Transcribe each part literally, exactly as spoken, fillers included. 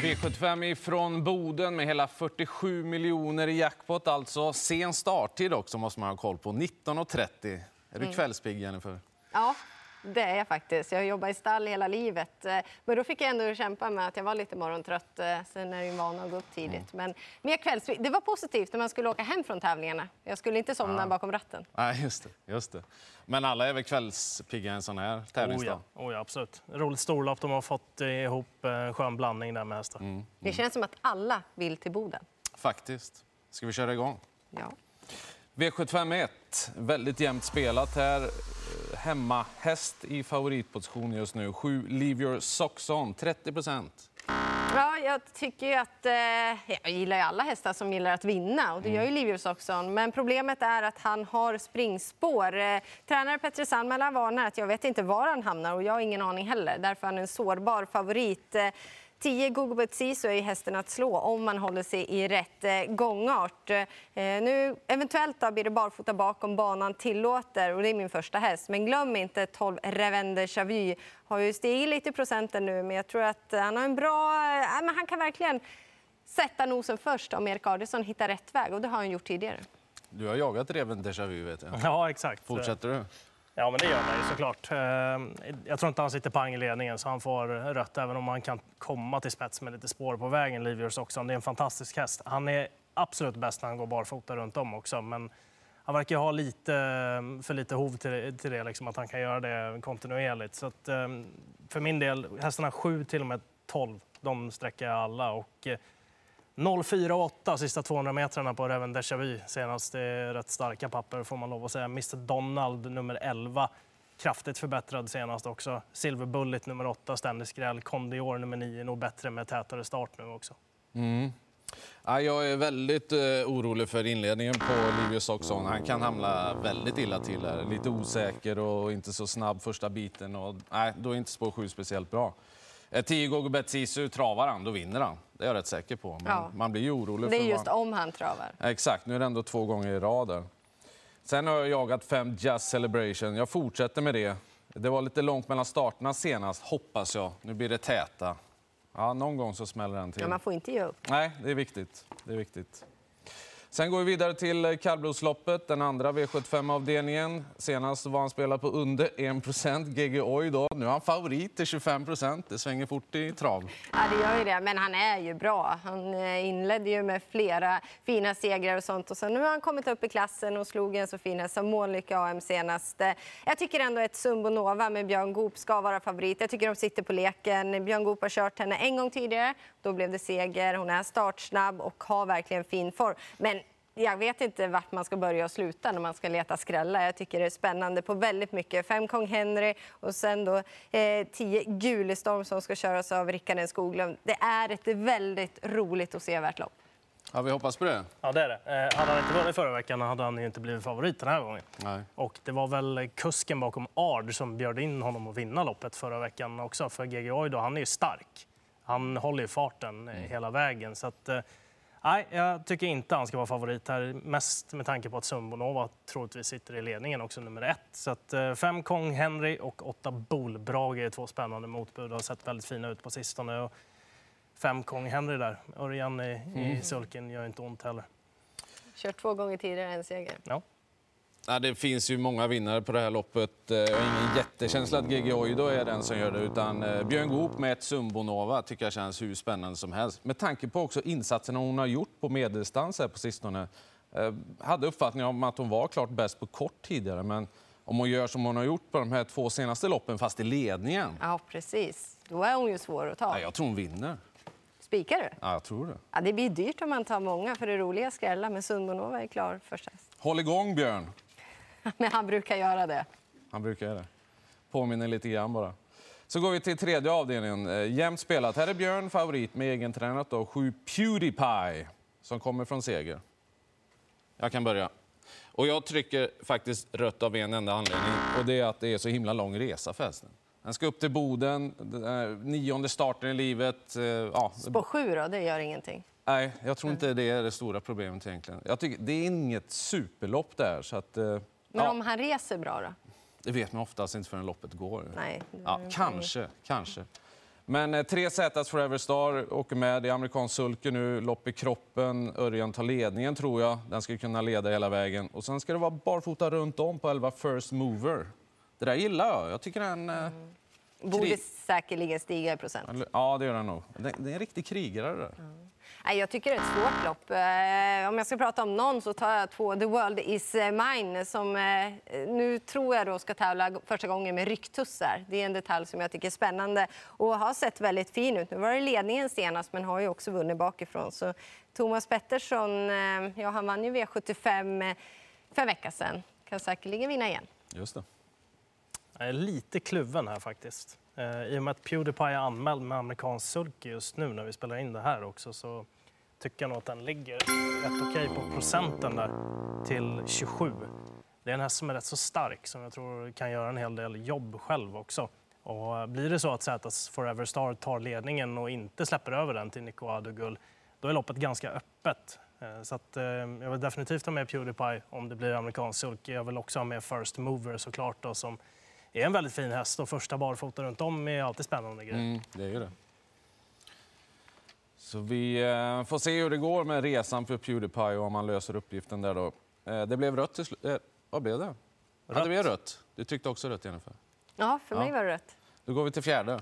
V sjuttiofem ifrån Boden med hela fyrtiosju miljoner i jackpot. Alltså sen starttid också måste man ha koll på. nitton och trettio. Är du mm. kvällspigg, Jennifer? Ja, det är jag faktiskt. Jag jobbar i stall hela livet. Men då fick jag ändå kämpa med att jag var lite morgontrött. Sen är det ju van att gå upp tidigt. Mm. Men mer kvällspigg. Det var positivt när man skulle åka hem från tävlingarna. Jag skulle inte somna ja. bakom ratten. Nej, ja, just det, just det. Men alla är väl kvällspigga en sån här tävlingsdag? Oh ja, oh ja, absolut. Roligt storlopp. De har fått ihop en skön blandning där med hästar. Mm. Mm. Det känns som att alla vill till Boden. Faktiskt. Ska vi köra igång? Ja. V sjuttiofem ett, väldigt jämnt spelat här. Hemma häst i favoritposition just nu. sju, Leave your socks on, trettio procent. Ja, jag tycker ju att... Eh, jag gillar ju alla hästar som gillar att vinna. Och det gör ju Livius Saxon. Men problemet är att han har springspår. Eh, tränare Petri Sandmela varnar att jag vet inte var han hamnar. Och jag har ingen aning heller. Därför är han en sårbar favorit. Eh, tio, G G. Oy Betisu är ju hästen att slå om man håller sig i rätt eh, gångart. Eh, nu eventuellt då blir det barfota bakom banan tillåter. Och det är min första häst. Men glöm inte tolv, Reven de Chavis. Har ju stigit lite procenten nu. Men jag tror att han har en bra... Eh, men han kan verkligen sätta nosen först om Erik Adelsson hittar rätt väg. Och det har han gjort tidigare. Du har jagat Reven de Chavis, vet jag. Ja, exakt. Fortsätter du? Ja, men det gör man ju såklart. Jag tror inte han sitter pang i ledningen så han får rött även om han kan komma till spets med lite spår på vägen. Livius också. Det är en fantastisk häst. Han är absolut bäst när han går barfota runt om också. Men han verkar ha lite, för lite hov till, till det, liksom, att han kan göra det kontinuerligt. Så att, för min del, hästarna sju till och med tolv, de sträcker jag alla. Och noll fyra åtta sista tvåhundra metrarna på Reven de Chavis senast. Det är rätt starka papper får man lov att säga. mister Donald nummer elva, kraftigt förbättrad senast också. Silverbullet nummer åtta, ständig skräll. Condeor nummer nio, nog bättre med tätare start nu också. Mm. Ja, jag är väldigt uh, orolig för inledningen på Livius Saxon. Han kan hamna väldigt illa till här. Lite osäker och inte så snabb första biten. Och, nej, då är inte spår sju speciellt bra. tio, G G. Oy Betisu, travar han, då vinner han. Det är jag rätt säker på. Men ja. Man blir ju orolig. Det är för just man... om han travar. Exakt, nu är det ändå två gånger i raden. Sen har jag jagat fem, Jazz Celebration. Jag fortsätter med det. Det var lite långt mellan starterna senast, hoppas jag. Nu blir det täta. Ja, någon gång så smäller den till. Ja, man får inte ge upp. Nej, det är viktigt. Det är viktigt. Sen går vi vidare till kallblodsloppet, den andra V sjuttiofem-avdelningen. Senast var han spelad på under en procent, G G. Oy då. Nu är han favorit till tjugofem procent. Det svänger fort i trav. Ja, det gör ju det. Men han är ju bra. Han inledde ju med flera fina segrar och sånt. Och så nu har han kommit upp i klassen och slog en så fin som Månlycka A M senast. Jag tycker ändå att Sunbonova med Björn Goop ska vara favorit. Jag tycker de sitter på leken. Björn Goop har kört henne en gång tidigare. Då blev det seger. Hon är startsnabb och har verkligen fin form. Men jag vet inte vart man ska börja och sluta när man ska leta skrälla. Jag tycker det är spännande på väldigt mycket. Femkong Henry och sen då eh, tio Gullestorm som ska köras av Rickardenskoglund. Det är ett väldigt roligt och sevärt lopp. Ja, vi hoppas på det. Ja, det är det. Eh, hade han inte varit förra veckan hade han ju inte blivit favorit den här gången. Nej. Och det var väl kusken bakom Ard som bjöd in honom att vinna loppet förra veckan också. För G G. Oy då, han är ju stark. Han håller ju farten mm. hela vägen så att... Eh, Nej, jag tycker inte han ska vara favorit här. Mest med tanke på att Sunbonova troligtvis sitter i ledningen också, nummer ett. Så att fem Kong Henry och åtta Bol-Brage är två spännande motbud. Har sett väldigt fina ut på sistone. Och fem Kong Henry där. Örjan i, mm. i Solkin gör inte ont heller. Kört två gånger tidigare en seger. Ja. Ja, det finns ju många vinnare på det här loppet. Jag har ingen jättekänsla att G G. Oido är den som gör det. Utan Björn Goop med ett Sunbonova tycker jag känns hur spännande som helst. Med tanke på också insatserna hon har gjort på medeldistans här på sistone. Jag hade uppfattningen om att hon var klart bäst på kort tidigare. Men om hon gör som hon har gjort på de här två senaste loppen fast i ledningen. Ja, precis. Då är hon ju svår att ta. Ja, jag tror hon vinner. Spikar du? Ja, jag tror det. Ja, det blir dyrt om man tar många för det roliga skrällar. Men Sunbonova är klar först. Håll igång, Björn. Men han brukar göra det. Han brukar göra det. Påminner lite grann bara. Så går vi till tredje avdelningen. Jämnt spelat. Här är Björn favorit med egentränat då. Sju PewDiePie som kommer från seger. Jag kan börja. Och jag trycker faktiskt rött av en enda anledning. Och det är att det är så himla lång resa för hästen. Den ska upp till Boden. Nionde starten i livet. Ja. Spår sju då, det gör ingenting. Nej, jag tror inte det är det stora problemet egentligen. Jag tycker det är inget superlopp där så att... Men ja. Om han reser bra då? Det vet man oftast inte förrän loppet går. Nej. Ja, kanske, kanske. Men tre Z S Forever Star åker med i amerikansk sulke nu. Lopp i kroppen. Örjan tar ledningen, tror jag. Den ska kunna leda hela vägen. Och sen ska det vara barfota runt om på elva First Mover. Det där gillar jag. Jag tycker den... Mm. Borde krig... säkerligen stiga i procent. Ja, det gör den nog. Det är en riktig krigare där. Mm. Nej, jag tycker det är ett svårt lopp. Om jag ska prata om någon så tar jag två The World Is Mine, som nu tror jag då ska tävla första gången med rycktussar. Det är en detalj som jag tycker är spännande och har sett väldigt fin ut. Nu var det ledningen senast, men har ju också vunnit bakifrån. Så Thomas Pettersson, ja, han vann ju V sjuttiofem för en vecka sedan. Kan säkerligen vinna igen. Just det. Jag är lite kluven här faktiskt. I och med att PewDiePie är anmäld med amerikansk sulke just nu när vi spelar in det här också, så tycker jag nog att den ligger rätt okej på procenten där till tjugosju. Det är en häst som är rätt så stark, som jag tror kan göra en hel del jobb själv också. Och blir det så att Z S Forever Star tar ledningen och inte släpper över den till Nico Adugull, då är loppet ganska öppet. Så att, jag vill definitivt ha med PewDiePie om det blir amerikansk sulke. Jag vill också ha med First Mover såklart då, som är en väldigt fin häst, och första barfota runt om är alltid spännande grejer. Mm, det är ju det. Så vi eh, får se hur det går med resan för PewDiePie och om man löser uppgiften där då. Eh, det blev rött till slut. Eh, vad blev det? Rött. Ja, det blev rött. Du tyckte också rött, Jennifer. Ja, för mig ja. var det rött. Då går vi till fjärde.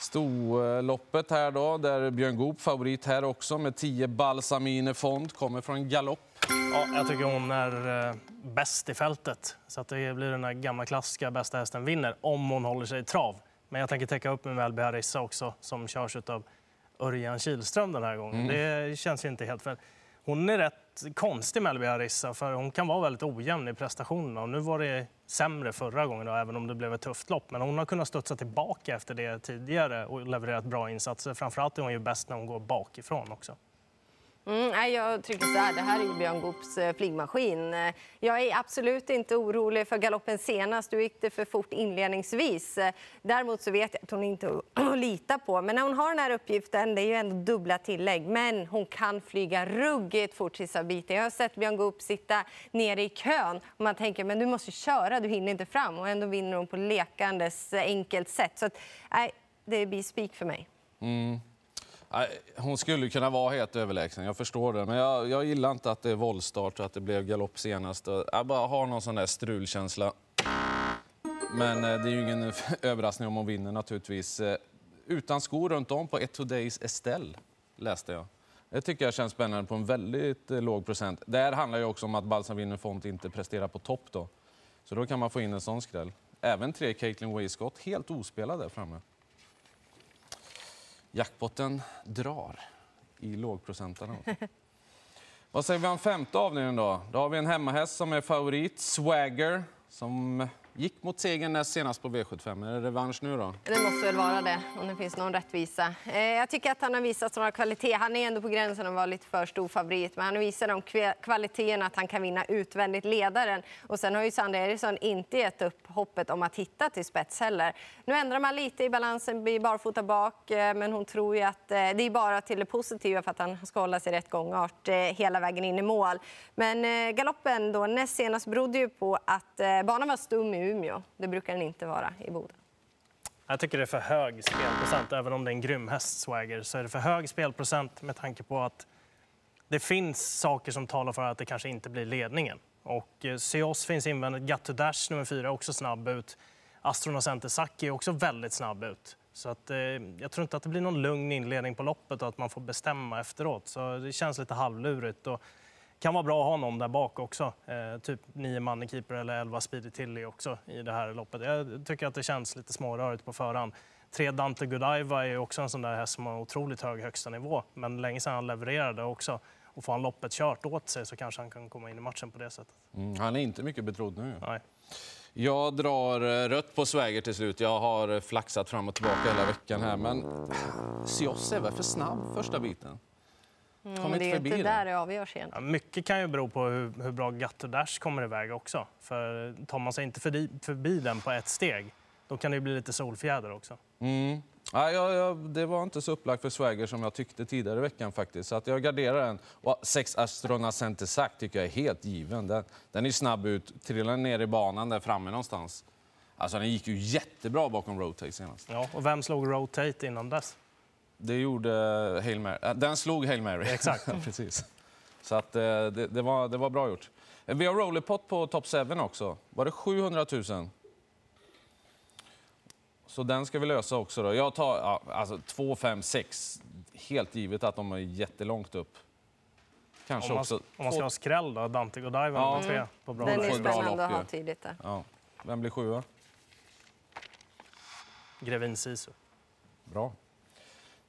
Storloppet här då, där Björn Goop favorit här också med tio Balsamine Fond, kommer från galopp. Ja, jag tycker hon är eh, bäst i fältet. Så att det blir den här gamla klassiska bästa hästen vinner om hon håller sig i trav. Men jag tänker täcka upp med Melby Harissa också, som körs av Örjan Kihlström den här gången. Mm. Det känns ju inte helt fel. Hon är rätt konstig, Melby Harissa, för hon kan vara väldigt ojämn i prestationerna. Och nu var det sämre förra gången då, även om det blev ett tufft lopp. Men hon har kunnat studsa tillbaka efter det tidigare och levererat bra insatser. Framförallt är hon ju bäst när hon går bakifrån också. Mm, jag tycker så här, det här är Björn Goops flygmaskin. Jag är absolut inte orolig för galoppen senast. Du gick det för fort inledningsvis. Däremot så vet jag att hon inte litar på. Men när hon har den här uppgiften, det är ju ändå dubbla tillägg. Men hon kan flyga ruggigt fort till Sabita. Jag har sett Björn Goop sitta nere i kön. Och man tänker, men du måste köra, du hinner inte fram. Och ändå vinner hon på lekandes enkelt sätt. Så att, nej, det blir spik för mig. Mm. Hon skulle kunna vara helt överlägsen, jag förstår det. Men jag, jag gillar inte att det är våldstart och att det blev galopp senast. Jag bara har någon sån där strulkänsla. Men det är ju ingen överraskning om hon vinner naturligtvis. Utan skor runt om på Ett Days Estelle, läste jag. Det tycker jag känns spännande på en väldigt låg procent. Det här handlar ju också om att Balsamine Font inte presterar på topp då. Så då kan man få in en sån skräll. Även tre Caitlin Wayscott, helt ospelad där framme. Jackpotten drar i lågprocentarna. Vad säger vi om femte avdelningen då? Då har vi en hemmahäst som är favorit, Swagger, som gick mot segern näst senast på V sjuttiofem. Är det revansch nu då? Det måste väl vara det, om det finns någon rättvisa. Eh, jag tycker att han har visat sådana kvaliteter. Han är ändå på gränsen att vara lite för stor favorit. Men han visar de kvaliteterna att han kan vinna utvändigt ledaren. Och sen har ju Sander Eriksson inte gett upp hoppet om att hitta till spets heller. Nu ändrar man lite i balansen, blir barfota bak. Eh, men hon tror ju att eh, det är bara till det positiva för att han ska hålla sig rätt gångart eh, hela vägen in i mål. Men eh, galoppen då näst senast berodde ju på att eh, banan var stum i Umeå. Det brukar den inte vara i Boden. Jag tycker det är för hög spelprocent. Även om det är en grym häst, Swagger, så är det för hög spelprocent med tanke på att det finns saker som talar för att det kanske inte blir ledningen. Och Seos finns invändigt. Got to Dash nummer fyra är också snabb ut. Astronacenter Saki är också väldigt snabb ut. Så att, eh, jag tror inte att det blir någon lugn inledning på loppet och att man får bestämma efteråt. Så det känns lite halvlurigt och kan vara bra att ha någon där bak också. Eh, typ nio Moneykeeper eller elva Speedy Tilly också i det här loppet. Jag tycker att det känns lite smårörigt på förhand. Tre Dante Godiva är också en sån där häst som har otroligt hög högsta nivå. Men länge sedan han levererade också. Och får han loppet kört åt sig så kanske han kan komma in i matchen på det sättet. Mm, han är inte mycket betrodd nu. Nej. Jag drar rött på Swagger till slut. Jag har flaxat fram och tillbaka hela veckan här. Men Sios är väl för snabb första biten. Mm, Kom det är inte där det avgörs igen. Ja, mycket kan ju bero på hur, hur bra Got to Dash kommer iväg också. För tar man sig inte förbi, förbi den på ett steg, då kan det ju bli lite solfjäder också. Mm. Ja, jag, jag, det var inte så upplagt för Swagger som jag tyckte tidigare i veckan faktiskt. Så att jag garderar den. Och sex Astronacenter Sack tycker jag är helt given. Den, den är snabb ut, trillar ner i banan där framme någonstans. Alltså den gick ju jättebra bakom Rotate senast. Ja, och vem slog Rotate innan dess? Det gjorde Hail Mary. Den slog Hail Mary. Exakt. Precis. Så att det, det, var, det var bra gjort. Vi har Rollerpot på Top sju också. Var det sjuhundratusen? Så den ska vi lösa också då. Jag tar ja, alltså två, fem, sex. Helt givet att de är jättelångt upp. Kanske om man, också. Om man ska ha skräll då, Dante Godiva ja. nummer tre på bra. Den är spännande att ha tidigt där. Ja. Vem blir sjua? Grevin Sisu. Bra.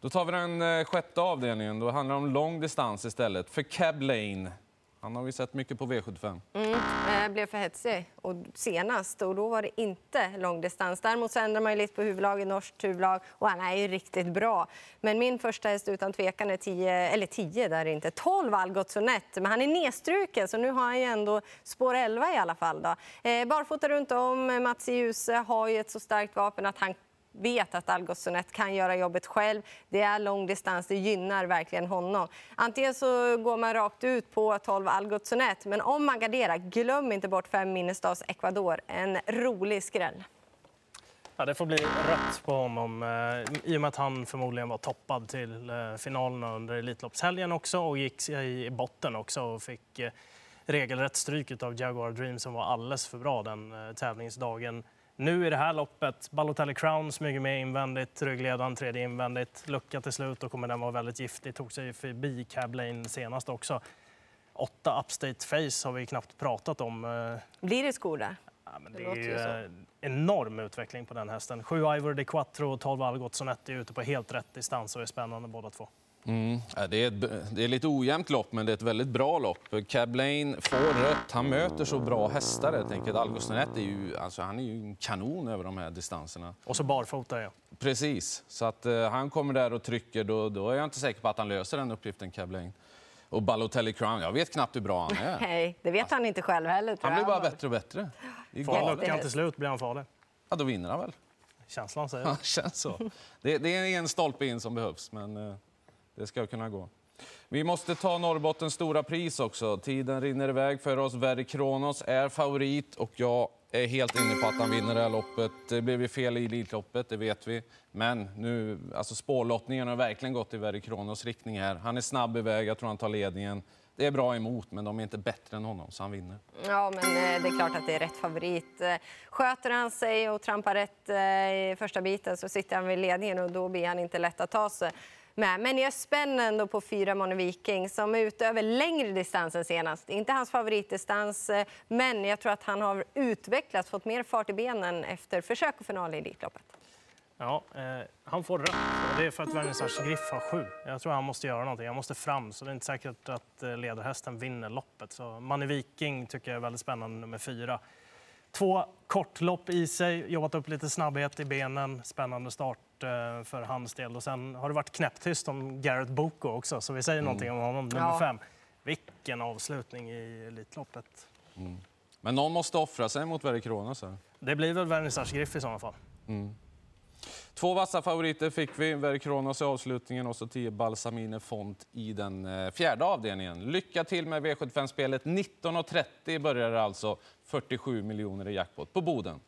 Då tar vi den sjätte avdelningen. Då handlar det om lång distans istället. För Keb Lane. Han har vi sett mycket på V sjuttiofem. Mm, jag blev för hetsig och senast. Och då var det inte långdistans. Däremot så ändrar man ju lite på huvudlag i norskt huvudlag. Och han är ju riktigt bra. Men min första häst utan tvekan är tio, eller tio där inte. tolv Algot Sonett. Men han är nedstruken så nu har han ju ändå spår elva i alla fall. Då. Eh, barfota runt om. Mats Ljuse har ju ett så starkt vapen att han vet att Algot Sonett kan göra jobbet själv. Det är lång distans, det gynnar verkligen honom. Antingen så går man rakt ut på tolv Algot Sonett, men om man garderar, glöm inte bort fem Minnestas Ecuador. En rolig skräll. Ja, det får bli rött på honom eh, i och med att han förmodligen var toppad till eh, finalerna under Elitloppshelgen också och gick i, i botten också och fick eh, regelrätt stryk av Jaguar Dream som var alldeles för bra den eh, tävlingsdagen. Nu i det här loppet, Balotelli Crown smyger med invändigt, ryggledaren tredje invändigt, lucka till slut och kommer den vara väldigt giftig. Tog sig förbi Cab Lane senast också. Åtta Upstate Face har vi knappt pratat om. Blir det skor där? Ja, men det, det är ju en enorm utveckling på den hästen. Sju Ivor de Quattro och tolv Algot Sonett är ute på helt rätt distans och är spännande båda två. Mm. Det, är ett, det är lite ojämnt lopp, men det är ett väldigt bra lopp. Cab Lane får rött. Han möter så bra hästar, helt enkelt. Algot Sonett är ju, alltså, han är ju en kanon över de här distanserna. Och så barfotar jag. Precis. Så att eh, han kommer där och trycker, då, då är jag inte säker på att han löser den uppgiften, Cab Lane. Och Balotelli Crown, jag vet knappt hur bra han är. Nej, det vet han inte själv heller. Han blir bara bättre och bättre. Får luckan till slut blir han farlig. Ja, då vinner han väl. Känslan säger det. Känns så. Det, det är en stolpe in som behövs, men... Eh... Det ska kunna gå. Vi måste ta Norrbottens stora pris också. Tiden rinner iväg för oss. Verdi Kronos är favorit och jag är helt inne på att han vinner det här loppet. Det blev ju fel i Elitloppet, det vet vi. Men nu, alltså spårlottningen har verkligen gått i Verdi Kronos riktning här. Han är snabb iväg, jag tror han tar ledningen. Det är bra emot, men de är inte bättre än honom, så han vinner. Ja, men det är klart att det är rätt favorit. Sköter han sig och trampar rätt i första biten så sitter han vid ledningen och då blir han inte lätt att ta sig. Men jag är spännande på fyra Moni Viking som är ute över längre distansen senast. Inte hans favoritdistans, men jag tror att han har utvecklats, fått mer fart i benen efter försök och final i Elitloppet. Ja, eh, han får rött. Det är för att Vernissage Griff har sju. Jag tror han måste göra någonting. Han måste fram, så det är inte säkert att ledarhästen vinner loppet. Så Moni Viking tycker jag är väldigt spännande, nummer fyra. Två kortlopp i sig, jobbat upp lite snabbhet i benen, spännande start för hans del. Och sen har det varit knäpptyst om Garrett Boko också, så vi säger mm. någonting om honom, nummer ja. fem. Vilken avslutning i Elitloppet. Mm. Men någon måste offra sig mot Verdi Kronos här. Det blir väl Vernissage Griff i sådana fall. Mm. Två vassa favoriter fick vi, Verdi Kronos i avslutningen och så tio Balsamine Fond i den fjärde avdelningen. Lycka till med V sjuttiofem-spelet, nitton trettio börjar alltså. fyrtiosju miljoner i jackpot på Boden.